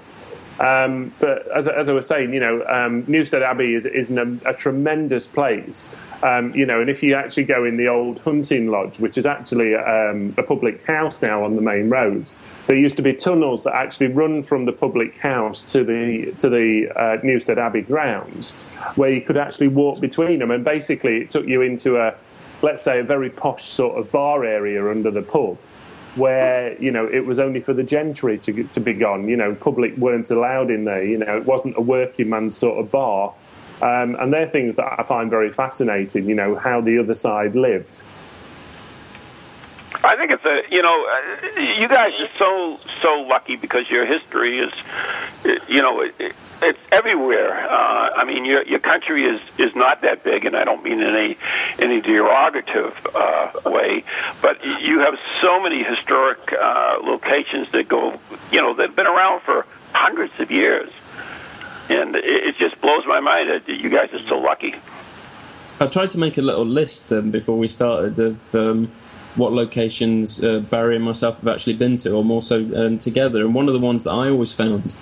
Um, but as, as I was saying, you know, um, Newstead Abbey is, is an, a tremendous place, um, you know, and if you actually go in the old hunting lodge, which is actually um, a public house now on the main road, there used to be tunnels that actually run from the public house to the to the uh, Newstead Abbey grounds, where you could actually walk between them, and basically it took you into a, let's say, a very posh sort of bar area under the pub, where, you know, it was only for the gentry to to be gone. You know, public weren't allowed in there. You know, it wasn't a working man's sort of bar. Um, and they're things that I find very fascinating, you know, how the other side lived. I think it's a, you know, you guys are so, so lucky because your history is, you know, it, it's everywhere. Uh, I mean, your your country is, is not that big, and I don't mean in any, any derogative uh, way, but you have so many historic uh, locations that go, you know, that have been around for hundreds of years. And it, it just blows my mind that you guys are so lucky. I tried to make a little list um, before we started of um, what locations uh, Barry and myself have actually been to, or more so um, together. And one of the ones that I always found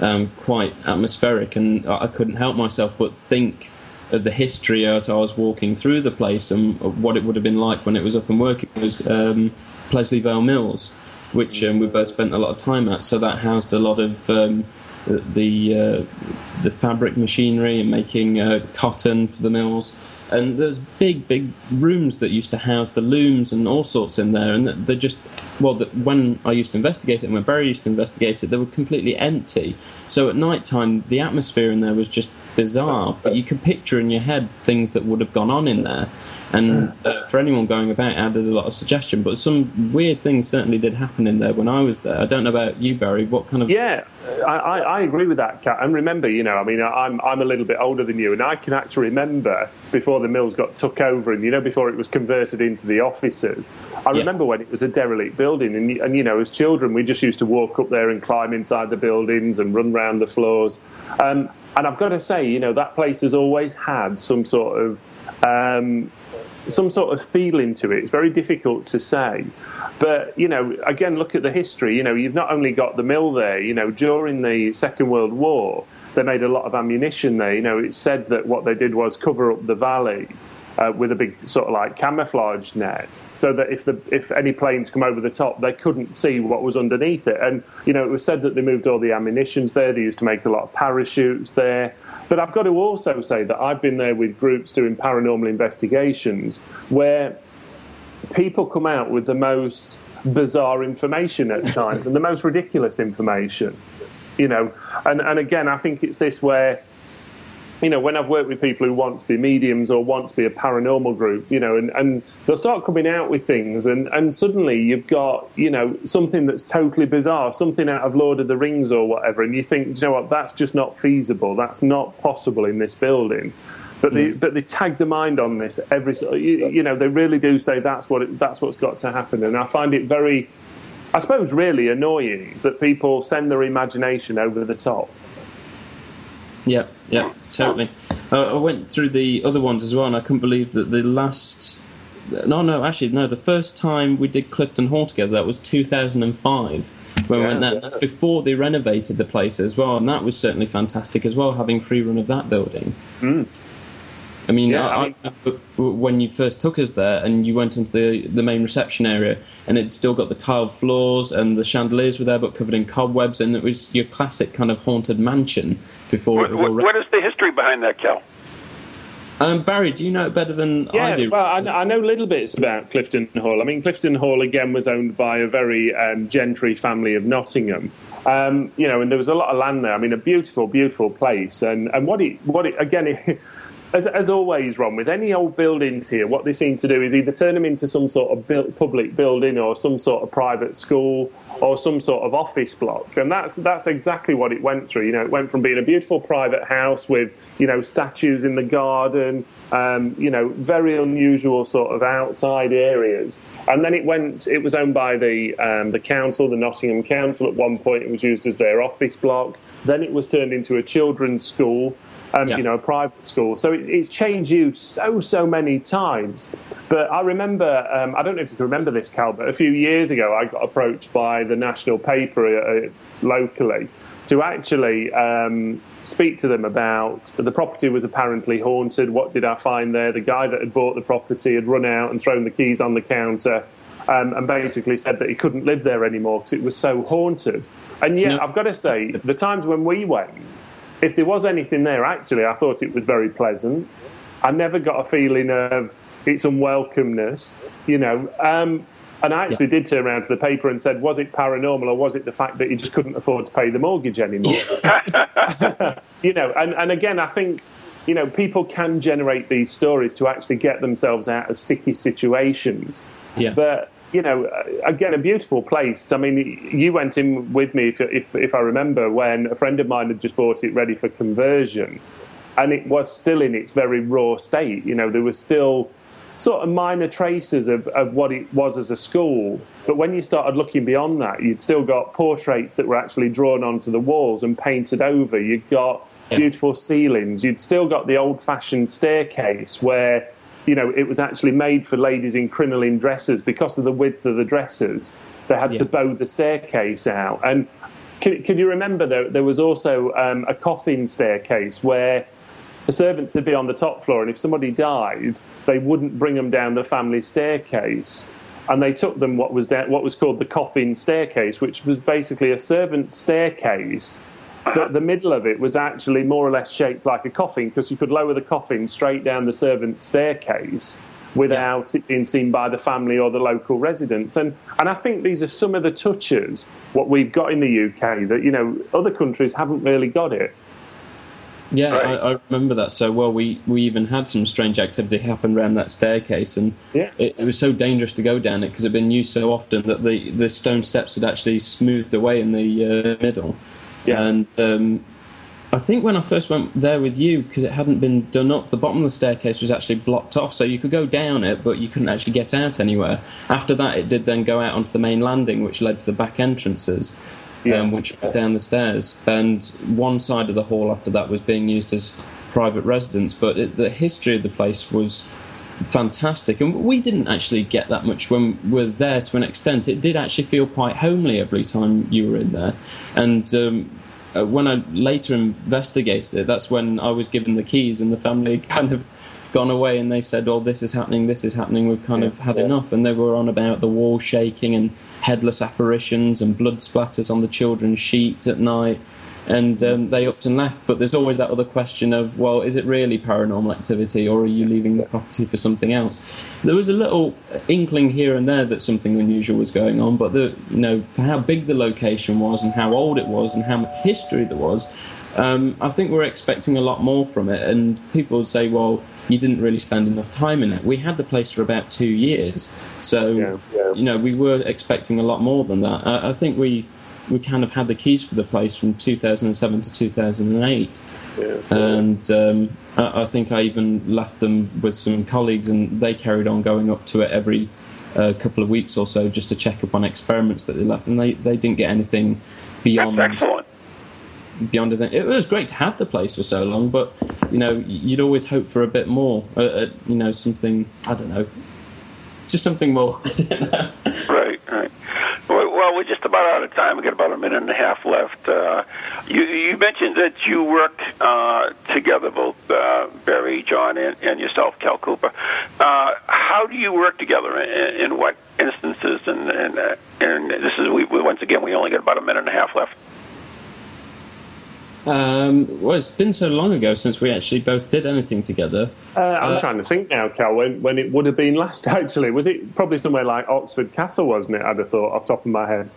um, quite atmospheric, and I couldn't help myself but think of the history as I was walking through the place and what it would have been like when it was up and working, it was um, Plesley Vale Mills, which um, we both spent a lot of time at. So that housed a lot of um, the uh, the fabric machinery and making uh, cotton for the mills. And there's big, big rooms that used to house the looms and all sorts in there. And they're just, well, the, when I used to investigate it and when Barry used to investigate it, they were completely empty. So at night time, the atmosphere in there was just bizarre. But you can picture in your head things that would have gone on in there. And uh, for anyone going about, added a lot of suggestion. But some weird things certainly did happen in there when I was there. I don't know about you, Barry. What kind of? Yeah, I, I, I agree with that, Kat. And remember, you know, I mean, I'm I'm a little bit older than you, and I can actually remember before the mills got took over, and you know, before it was converted into the offices. I yeah. remember when it was a derelict building, and and you know, as children, we just used to walk up there and climb inside the buildings and run round the floors. Um, and I've got to say, you know, that place has always had some sort of um, some sort of feeling to it. It's very difficult to say. But, you know, again, look at the history. You know, you've not only got the mill there, you know, during the Second World War, they made a lot of ammunition there. You know, it's said that what they did was cover up the valley uh, with a big sort of like camouflage net, so that if the if any planes come over the top, they couldn't see what was underneath it. And, you know, it was said that they moved all the ammunitions there. They used to make a lot of parachutes there. But I've got to also say that I've been there with groups doing paranormal investigations where people come out with the most bizarre information at times and the most ridiculous information, you know. And, and again, I think it's this where, you know, when I've worked with people who want to be mediums or want to be a paranormal group, you know, and, and they'll start coming out with things and, and suddenly you've got, you know, something that's totally bizarre, something out of Lord of the Rings or whatever, and you think, you know what, that's just not feasible, that's not possible in this building. But they, mm. but they tag the mind on this every, you, you know, they really do say that's, what it, that's what's got to happen. And I find it very, I suppose, really annoying that people send their imagination over the top. Yeah, yeah, totally. Uh, I went through the other ones as well, and I couldn't believe that the last... No, no, actually, no, the first time we did Clifton Hall together, that was two thousand five, when yeah, we went there. Yeah. That's before they renovated the place as well, and that was certainly fantastic as well, having free run of that building. Mm. I mean, yeah, I, I mean, when you first took us there and you went into the the main reception area and it's still got the tiled floors and the chandeliers were there but covered in cobwebs, and it was your classic kind of haunted mansion before what, it was all re- What is the history behind that, Cal? Um, Barry, do you know it better than yeah, I do? Well, I, I know little bits about Clifton Hall. I mean, Clifton Hall, again, was owned by a very um, gentry family of Nottingham. Um, you know, and there was a lot of land there. I mean, a beautiful, beautiful place. And, and what it, what it, again... It, As, as always, Ron, with any old buildings here, what they seem to do is either turn them into some sort of bu- public building or some sort of private school or some sort of office block. And that's that's exactly what it went through. You know, it went from being a beautiful private house with, you know, statues in the garden, um, you know, very unusual sort of outside areas. And then it went, it was owned by the um, the council, the Nottingham Council. At one point, it was used as their office block. Then it was turned into a children's school. Um, yeah. You know, a private school. So it, it's changed use so, so many times. But I remember, um, I don't know if you can remember this, Cal, but a few years ago I got approached by the national paper uh, locally to actually um, speak to them about the property was apparently haunted. What did I find there? The guy that had bought the property had run out and thrown the keys on the counter um, and basically said that he couldn't live there anymore because it was so haunted. And yet, no. I've got to say, the times when we went, if there was anything there, actually, I thought it was very pleasant. I never got a feeling of its unwelcomeness, you know. Um, and I actually yeah. did turn around to the paper and said, was it paranormal or was it the fact that he just couldn't afford to pay the mortgage anymore? You know, and, and again, I think, you know, people can generate these stories to actually get themselves out of sticky situations. Yeah. But, you know, again, a beautiful place. I mean, you went in with me, if, if if I remember, when a friend of mine had just bought it ready for conversion, and it was still in its very raw state. You know, there was still sort of minor traces of, of what it was as a school. But when you started looking beyond that, you'd still got portraits that were actually drawn onto the walls and painted over. You'd got yeah. beautiful ceilings. You'd still got the old-fashioned staircase where... You know, it was actually made for ladies in crinoline dresses. Because of the width of the dresses, they had yeah. to bow the staircase out. And can, can you remember, there, there was also um, a coffin staircase where the servants would be on the top floor, and if somebody died, they wouldn't bring them down the family staircase. And they took them what was down, what was called the coffin staircase, which was basically a servant's staircase. The, the middle of it was actually more or less shaped like a coffin, because you could lower the coffin straight down the servant's staircase without yeah. it being seen by the family or the local residents. And and I think these are some of the touches, what we've got in the U K, that, you know, other countries haven't really got it. Yeah, right. I, I remember that so well. We we even had some strange activity happen around that staircase, and yeah. it, it was so dangerous to go down it because it had been used so often that the, the stone steps had actually smoothed away in the uh, middle. Yeah. And um, I think when I first went there with you, because it hadn't been done up, the bottom of the staircase was actually blocked off, so you could go down it, but you couldn't actually get out anywhere. After that, it did then go out onto the main landing, which led to the back entrances. Yes. Um, which went down the stairs, and one side of the hall after that was being used as private residence. But it, the history of the place was fantastic, and we didn't actually get that much when we were there. To an extent, it did actually feel quite homely every time you were in there. And um, when I later investigated it, that's when I was given the keys, and the family kind of gone away, and they said, "Oh, this is happening, this is happening, we've kind yeah, of had yeah. enough." And they were on about the wall shaking and headless apparitions and blood splatters on the children's sheets at night, and um, they upped and left. But there's always that other question of, well, is it really paranormal activity, or are you leaving the property for something else? There was a little inkling here and there that something unusual was going on, but the, you know, for how big the location was and how old it was and how much history there was, Um, I think we're expecting a lot more from it, and people would say, well, you didn't really spend enough time in it. We had the place for about two years, so yeah, yeah. you know, we were expecting a lot more than that. I, I think we we kind of had the keys for the place from two thousand seven to two thousand eight, yeah. and um, I, I think I even left them with some colleagues, and they carried on going up to it every uh, couple of weeks or so just to check up on experiments that they left, and they, they didn't get anything beyond... That's excellent. Beyond anything. It was great to have the place for so long, but you know, you'd always hope for a bit more. Uh, uh, you know, something I don't know, just something more. I don't know. Right, right. Well, well, we're just about out of time. We got about a minute and a half left. Uh, you, you mentioned that you work uh, together, both uh, Barry, John, and, and yourself, Cal Cooper. Uh, how do you work together? In, in what instances? And and, uh, and this is we, we once again we only got about a minute and a half left. Um, well, it's been so long ago since we actually both did anything together. Uh, I'm uh, trying to think now, Cal, when, when it would have been last, actually. Was it probably somewhere like Oxford Castle, wasn't it, I'd have thought, off the top of my head?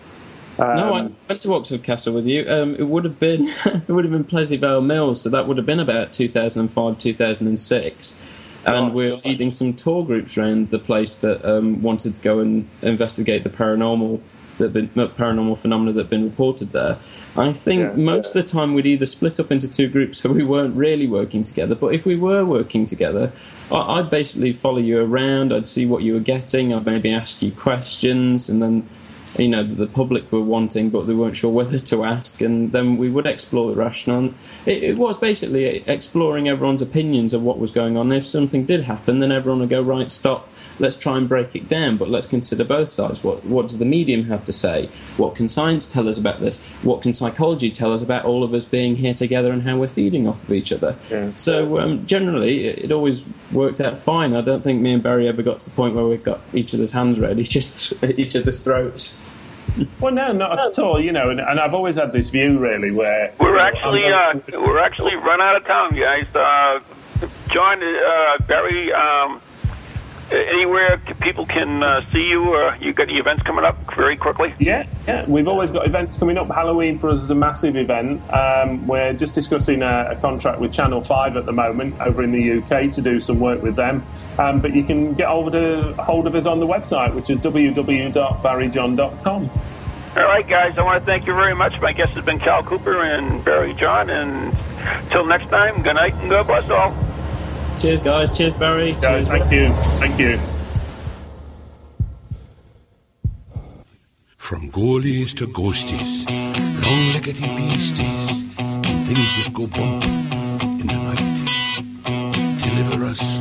Um, no, I went to Oxford Castle with you. Um, it would have been it would have been Plesley Vale Mills, so that would have been about two thousand five, two thousand six. And we were leading some tour groups around the place that um, wanted to go and investigate the paranormal that been paranormal phenomena that have been reported there. I think yeah, most yeah. of the time we'd either split up into two groups, so we weren't really working together. But if we were working together, I, I'd basically follow you around. I'd see what you were getting. I'd maybe ask you questions, and then, you know, the public were wanting, but they weren't sure whether to ask. And then we would explore the rationale. It, it was basically exploring everyone's opinions of what was going on. If something did happen, then everyone would go, right, stop. Let's try and break it down, but let's consider both sides. What what does the medium have to say? What can science tell us about this? What can psychology tell us about all of us being here together and how we're feeding off of each other? Yeah. So um, generally, it, it always worked out fine. I don't think me and Barry ever got to the point where we got each other's hands ready, just each other's throats. Well, no, not at all. You know, and, and I've always had this view, really, where we're you know, actually uh, we're actually run out of time, guys. Uh, John, uh, Barry. Um Anywhere people can uh, see you, or you got the events coming up very quickly? Yeah, yeah, we've always got events coming up. Halloween for us is a massive event. Um, we're just discussing a, a contract with Channel five at the moment over in the U K to do some work with them. Um, but you can get hold of, hold of us on the website, which is w w w dot barry john dot com. All right, guys, I want to thank you very much. My guest has been Cal Cooper and Barry John. And until next time, good night and God bless all. Cheers, guys. Cheers, Barry. Guys, cheers. Thank you. Thank you. From ghoulies to ghosties, long-leggedy beasties, and things that go bump in the night, deliver us.